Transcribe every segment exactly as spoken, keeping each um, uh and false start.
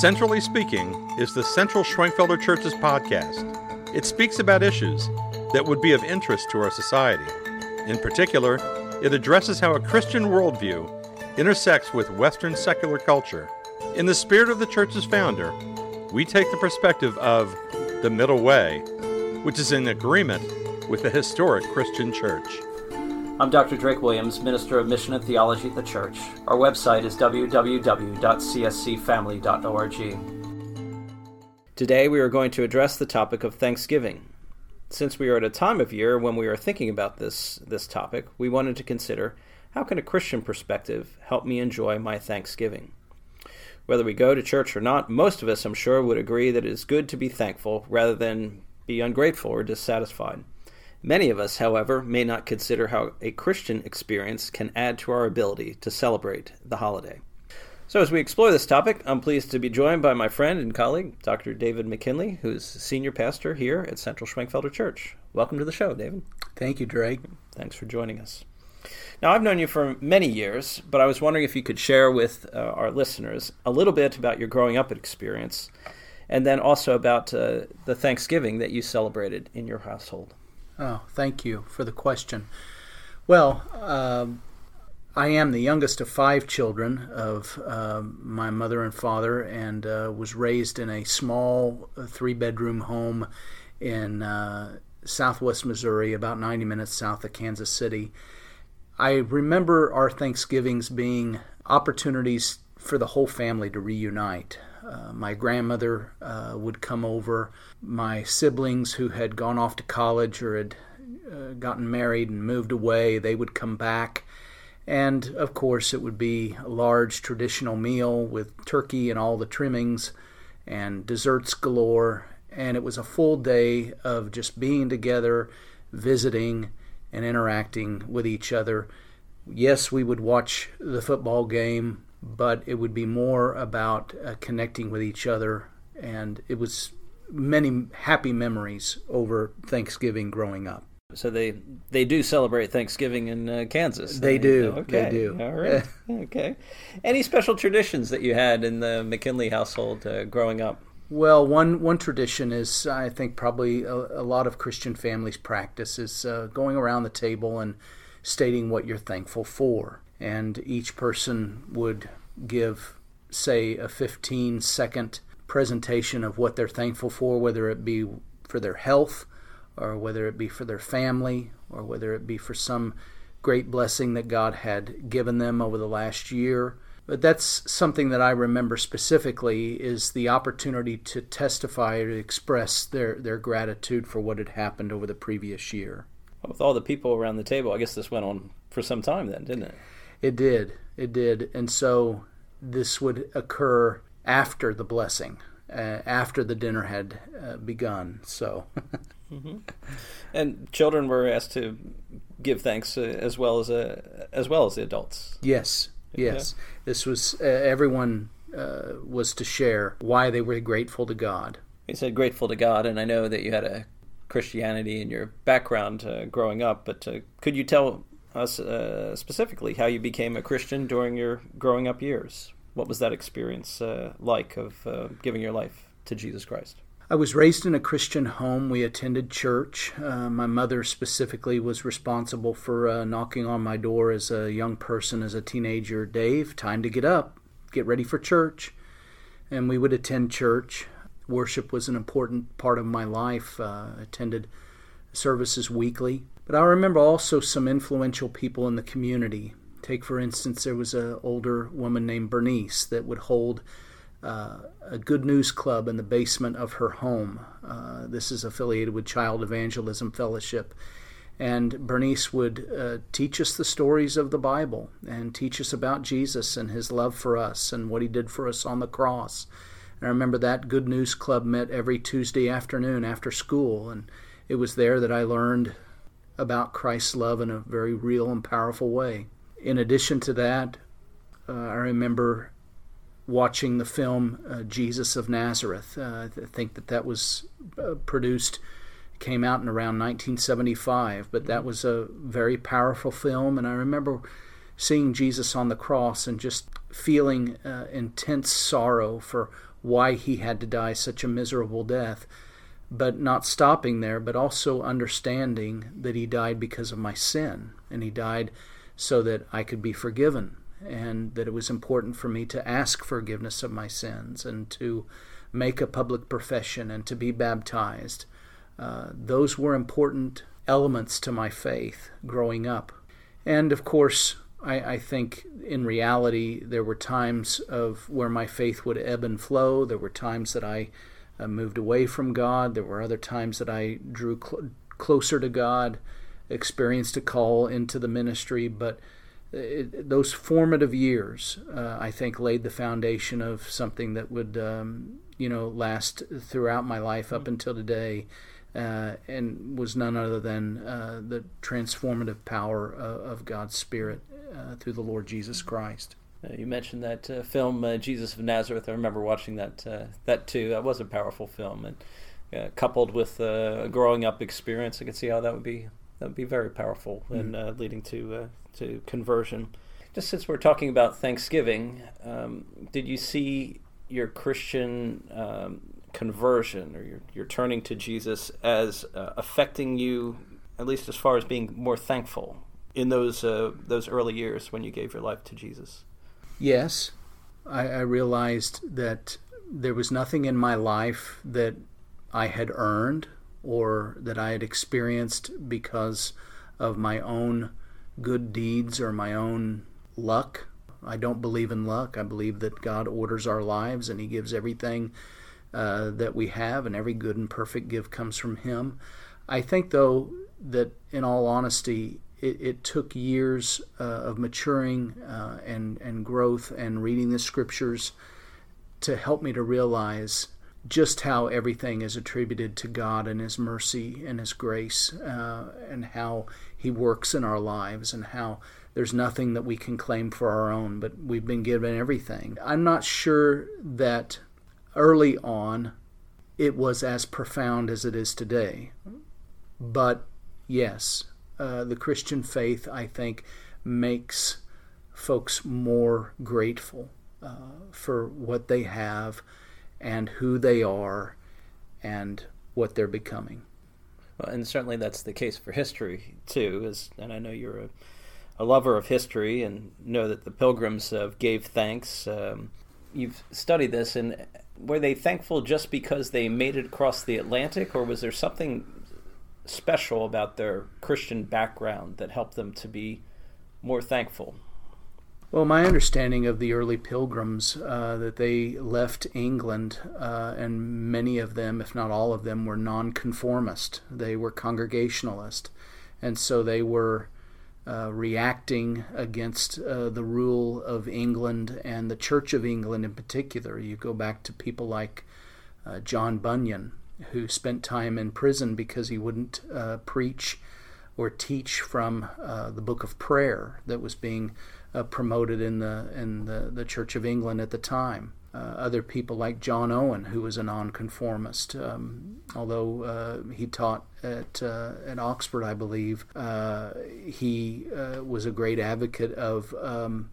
Centrally Speaking is the Central Schwenkfelder Church's podcast. It speaks about issues that would be of interest to our society. In particular, it addresses how a Christian worldview intersects with Western secular culture. In the spirit of the church's founder, we take the perspective of the middle way, which is in agreement with the historic Christian church. I'm Doctor Drake Williams, Minister of Mission and Theology at the church. Our website is w w w dot c s c family dot org. Today we are going to address the topic of Thanksgiving. Since we are at a time of year when we are thinking about this, this topic, we wanted to consider, how can a Christian perspective help me enjoy my Thanksgiving? Whether we go to church or not, most of us, I'm sure, would agree that it is good to be thankful rather than be ungrateful or dissatisfied. Many of us, however, may not consider how a Christian experience can add to our ability to celebrate the holiday. So as we explore this topic, I'm pleased to be joined by my friend and colleague, Doctor David McKinley, who's senior pastor here at Central Schwenkfelder Church. Welcome to the show, David. Thank you, Drake. Thanks for joining us. Now, I've known you for many years, but I was wondering if you could share with uh, our listeners a little bit about your growing up experience, and then also about uh, the Thanksgiving that you celebrated in your household. Oh, thank you for the question. Well, uh, I am the youngest of five children of uh, my mother and father, and uh, was raised in a small three-bedroom home in uh, southwest Missouri, about ninety minutes south of Kansas City. I remember our Thanksgivings being opportunities for the whole family to reunite. Uh, my grandmother uh, would come over. My siblings who had gone off to college or had uh, gotten married and moved away, they would come back. And, of course, it would be a large traditional meal with turkey and all the trimmings and desserts galore. And it was a full day of just being together, visiting, and interacting with each other. Yes, we would watch the football game, but it would be more about uh, connecting with each other, and it was many happy memories over Thanksgiving growing up. So they they do celebrate Thanksgiving in uh, Kansas. They, they do. Okay. They do. All right. Okay. Any special traditions that you had in the McKinley household uh, growing up? Well, one, one tradition is, I think, probably a, a lot of Christian families practice is uh, going around the table and stating what you're thankful for. And each person would give, say, a fifteen-second presentation of what they're thankful for, whether it be for their health, or whether it be for their family, or whether it be for some great blessing that God had given them over the last year. But that's something that I remember specifically, is the opportunity to testify or to express their, their gratitude for what had happened over the previous year. Well, with all the people around the table, I guess this went on for some time then, didn't it? It did. It did. And so this would occur after the blessing, uh, after the dinner had uh, begun. So, mm-hmm. And children were asked to give thanks uh, as well as uh, as well as the adults. Yes. Yes. Yeah. This was uh, everyone uh, was to share why they were grateful to God. You said grateful to God, and I know that you had a Christianity in your background uh, growing up, but uh, could you tell us uh, specifically how you became a Christian during your growing up years? What was that experience uh, like of uh, giving your life to Jesus Christ? I was raised in a Christian home. We attended church. Uh, my mother specifically was responsible for uh, knocking on my door as a young person, as a teenager. Dave, time to get up, get ready for church. And we would attend church. Worship was an important part of my life. Uh, attended services weekly. But I remember also some influential people in the community. Take, for instance, there was an older woman named Bernice that would hold uh, a Good News Club in the basement of her home. Uh, this is affiliated with Child Evangelism Fellowship. And Bernice would uh, teach us the stories of the Bible and teach us about Jesus and his love for us and what he did for us on the cross. And I remember that Good News Club met every Tuesday afternoon after school, and it was there that I learned about Christ's love in a very real and powerful way. In addition to that, uh, I remember watching the film uh, Jesus of Nazareth. Uh, I think that that was uh, produced, came out in around nineteen seventy-five, but that was a very powerful film, and I remember seeing Jesus on the cross and just feeling uh, intense sorrow for why he had to die such a miserable death, but not stopping there, but also understanding that he died because of my sin, and he died so that I could be forgiven, and that it was important for me to ask forgiveness of my sins and to make a public profession and to be baptized. Uh, those were important elements to my faith growing up. And of course, I, I think in reality there were times of where my faith would ebb and flow. There were times that I uh, moved away from God. There were other times that I drew cl- closer to God, experienced a call into the ministry. But it, those formative years, uh, I think, laid the foundation of something that would um, you know, last throughout my life up until today. Uh, and was none other than uh, the transformative power uh, of God's Spirit uh, through the Lord Jesus Christ. Uh, you mentioned that uh, film, uh, Jesus of Nazareth. I remember watching that uh, that too. That was a powerful film, and uh, coupled with uh, a growing up experience, I could see how that would be that would be very powerful in mm-hmm. uh, leading to uh, to conversion. Just since we're talking about Thanksgiving, um, did you see your Christian Um, conversion or your, your turning to Jesus as uh, affecting you, at least as far as being more thankful in those uh, those early years when you gave your life to Jesus? Yes. I, I realized that there was nothing in my life that I had earned or that I had experienced because of my own good deeds or my own luck. I don't believe in luck. I believe that God orders our lives and He gives everything Uh, that we have, and every good and perfect gift comes from Him. I think, though, that in all honesty, it, it took years uh, of maturing uh, and, and growth and reading the Scriptures to help me to realize just how everything is attributed to God and His mercy and His grace, uh, and how He works in our lives, and how there's nothing that we can claim for our own, but we've been given everything. I'm not sure that early on, it was as profound as it is today. But yes, uh, the Christian faith, I think, makes folks more grateful uh, for what they have and who they are and what they're becoming. Well, and certainly that's the case for history, too. Is, and I know you're a, a lover of history and know that the Pilgrims uh, gave thanks. Um, you've studied this, and were they thankful just because they made it across the Atlantic, or was there something special about their Christian background that helped them to be more thankful? Well, my understanding of the early Pilgrims, uh, that they left England, uh, and many of them, if not all of them, were nonconformist. They were Congregationalist, and so they were Uh, reacting against uh, the rule of England and the Church of England in particular. You go back to people like uh, John Bunyan, who spent time in prison because he wouldn't uh, preach or teach from uh, the Book of Prayer that was being uh, promoted in the in the, the Church of England at the time. Uh, other people like John Owen, who was a nonconformist, um, although uh, he taught at uh, at Oxford, I believe. Uh, he uh, was a great advocate of um,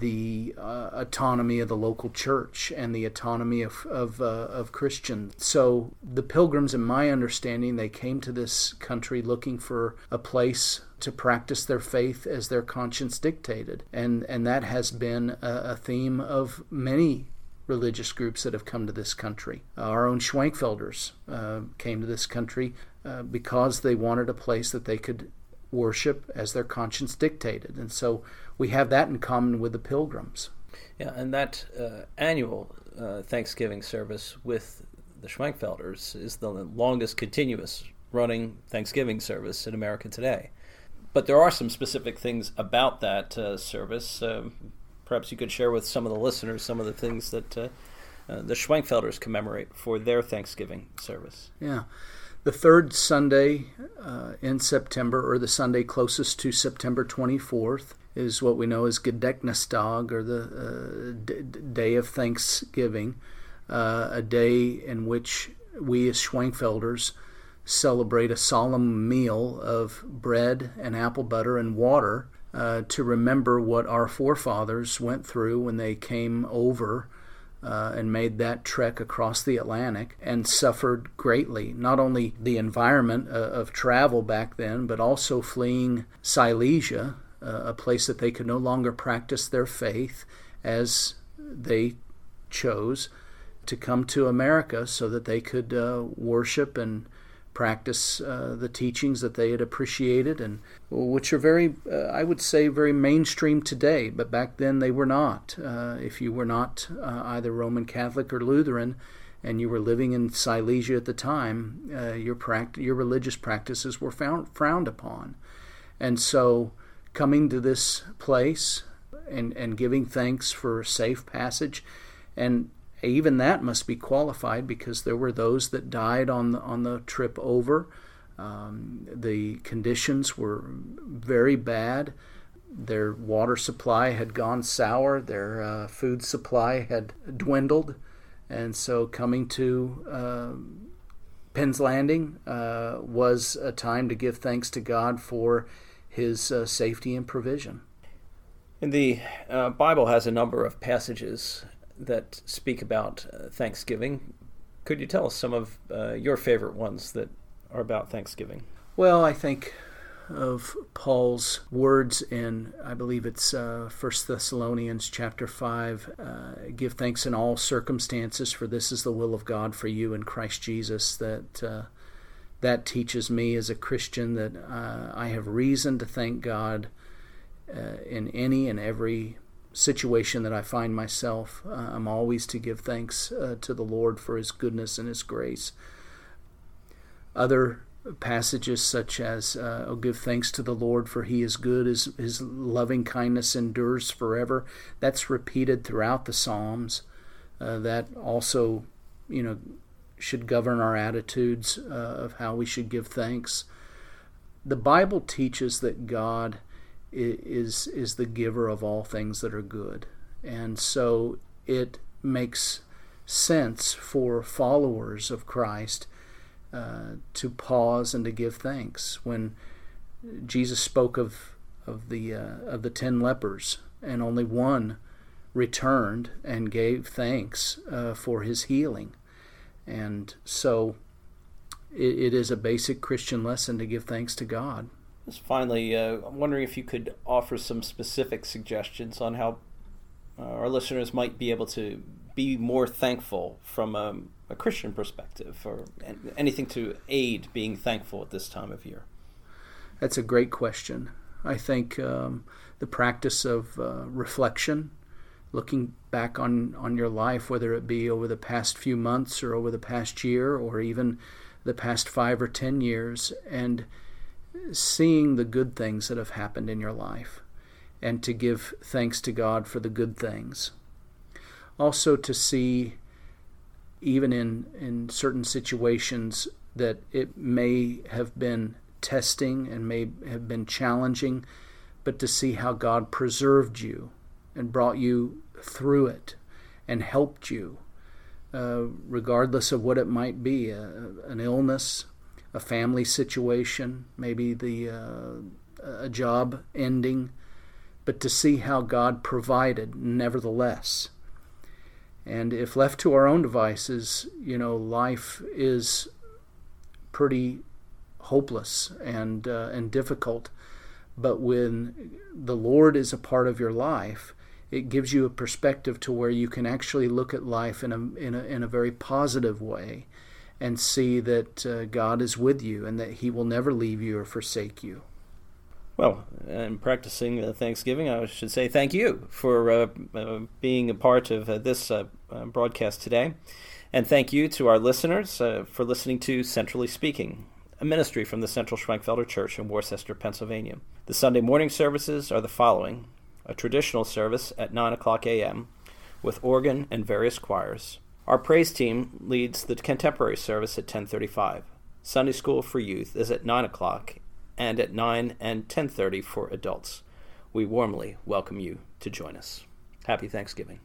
the uh, autonomy of the local church and the autonomy of of, uh, of Christians. So the Pilgrims, in my understanding, they came to this country looking for a place to practice their faith as their conscience dictated, and and that has been a, a theme of many religious groups that have come to this country. Our own Schwenkfelders uh, came to this country uh, because they wanted a place that they could worship as their conscience dictated. And so we have that in common with the Pilgrims. Yeah, and that uh, annual uh, Thanksgiving service with the Schwenkfelders is the longest continuous running Thanksgiving service in America today. But there are some specific things about that uh, service. Um, Perhaps you could share with some of the listeners some of the things that uh, uh, the Schwenkfelders commemorate for their Thanksgiving service. Yeah. The third Sunday uh, in September, or the Sunday closest to September twenty-fourth, is what we know as Gedecknestag, or the uh, d- Day of Thanksgiving, uh, a day in which we as Schwenkfelders celebrate a solemn meal of bread and apple butter and water, Uh, to remember what our forefathers went through when they came over uh, and made that trek across the Atlantic and suffered greatly, not only the environment uh, of travel back then, but also fleeing Silesia, uh, a place that they could no longer practice their faith as they chose to come to America so that they could uh, worship and practice uh, the teachings that they had appreciated, and which are very, uh, I would say, very mainstream today, but back then they were not. Uh, if you were not uh, either Roman Catholic or Lutheran, and you were living in Silesia at the time, uh, your pract- your religious practices were found- frowned upon. And so coming to this place and, and giving thanks for safe passage, and even that must be qualified because there were those that died on the, on the trip over. Um, the conditions were very bad. Their water supply had gone sour. Their uh, food supply had dwindled. And so coming to uh, Penn's Landing uh, was a time to give thanks to God for his uh, safety and provision. And the uh, Bible has a number of passages that speak about uh, Thanksgiving. Could you tell us some of uh, your favorite ones that are about Thanksgiving? Well, I think of Paul's words in, I believe it's uh, First Thessalonians chapter five, uh, give thanks in all circumstances, for this is the will of God for you in Christ Jesus. That uh, that teaches me as a Christian that uh, I have reason to thank God uh, in any and every situation that I find myself. Uh, I'm always to give thanks uh, to the Lord for His goodness and His grace. Other passages such as, uh, oh, give thanks to the Lord for He is good, His, His loving kindness endures forever. That's repeated throughout the Psalms. Uh, that also, you know, should govern our attitudes uh, of how we should give thanks. The Bible teaches that God is is the giver of all things that are good. And so it makes sense for followers of Christ uh, to pause and to give thanks. When Jesus spoke of of the uh, of the ten lepers, and only one returned and gave thanks uh, for his healing. And so it, it is a basic Christian lesson to give thanks to God. Just finally, uh, I'm wondering if you could offer some specific suggestions on how uh, our listeners might be able to be more thankful from um, a Christian perspective, or anything to aid being thankful at this time of year. That's a great question. I think um, the practice of uh, reflection, looking back on, on your life, whether it be over the past few months or over the past year or even the past five or ten years, and seeing the good things that have happened in your life, and to give thanks to God for the good things. Also to see, even in, in certain situations, that it may have been testing and may have been challenging, but to see how God preserved you and brought you through it and helped you, uh, regardless of what it might be, uh, an illness, a family situation, maybe the uh, a job ending, but to see how God provided nevertheless. And if left to our own devices, you know, life is pretty hopeless and uh, and difficult. But when the Lord is a part of your life, it gives you a perspective to where you can actually look at life in a in a in a very positive way, and see that uh, God is with you and that He will never leave you or forsake you. Well, in practicing uh, Thanksgiving, I should say thank you for uh, uh, being a part of uh, this uh, uh, broadcast today. And thank you to our listeners uh, for listening to Centrally Speaking, a ministry from the Central Schwenkfelder Church in Worcester, Pennsylvania. The Sunday morning services are the following: a traditional service at nine o'clock a.m. with organ and various choirs. Our praise team leads the contemporary service at ten thirty-five. Sunday school for youth is at nine o'clock, and at nine and ten thirty for adults. We warmly welcome you to join us. Happy Thanksgiving.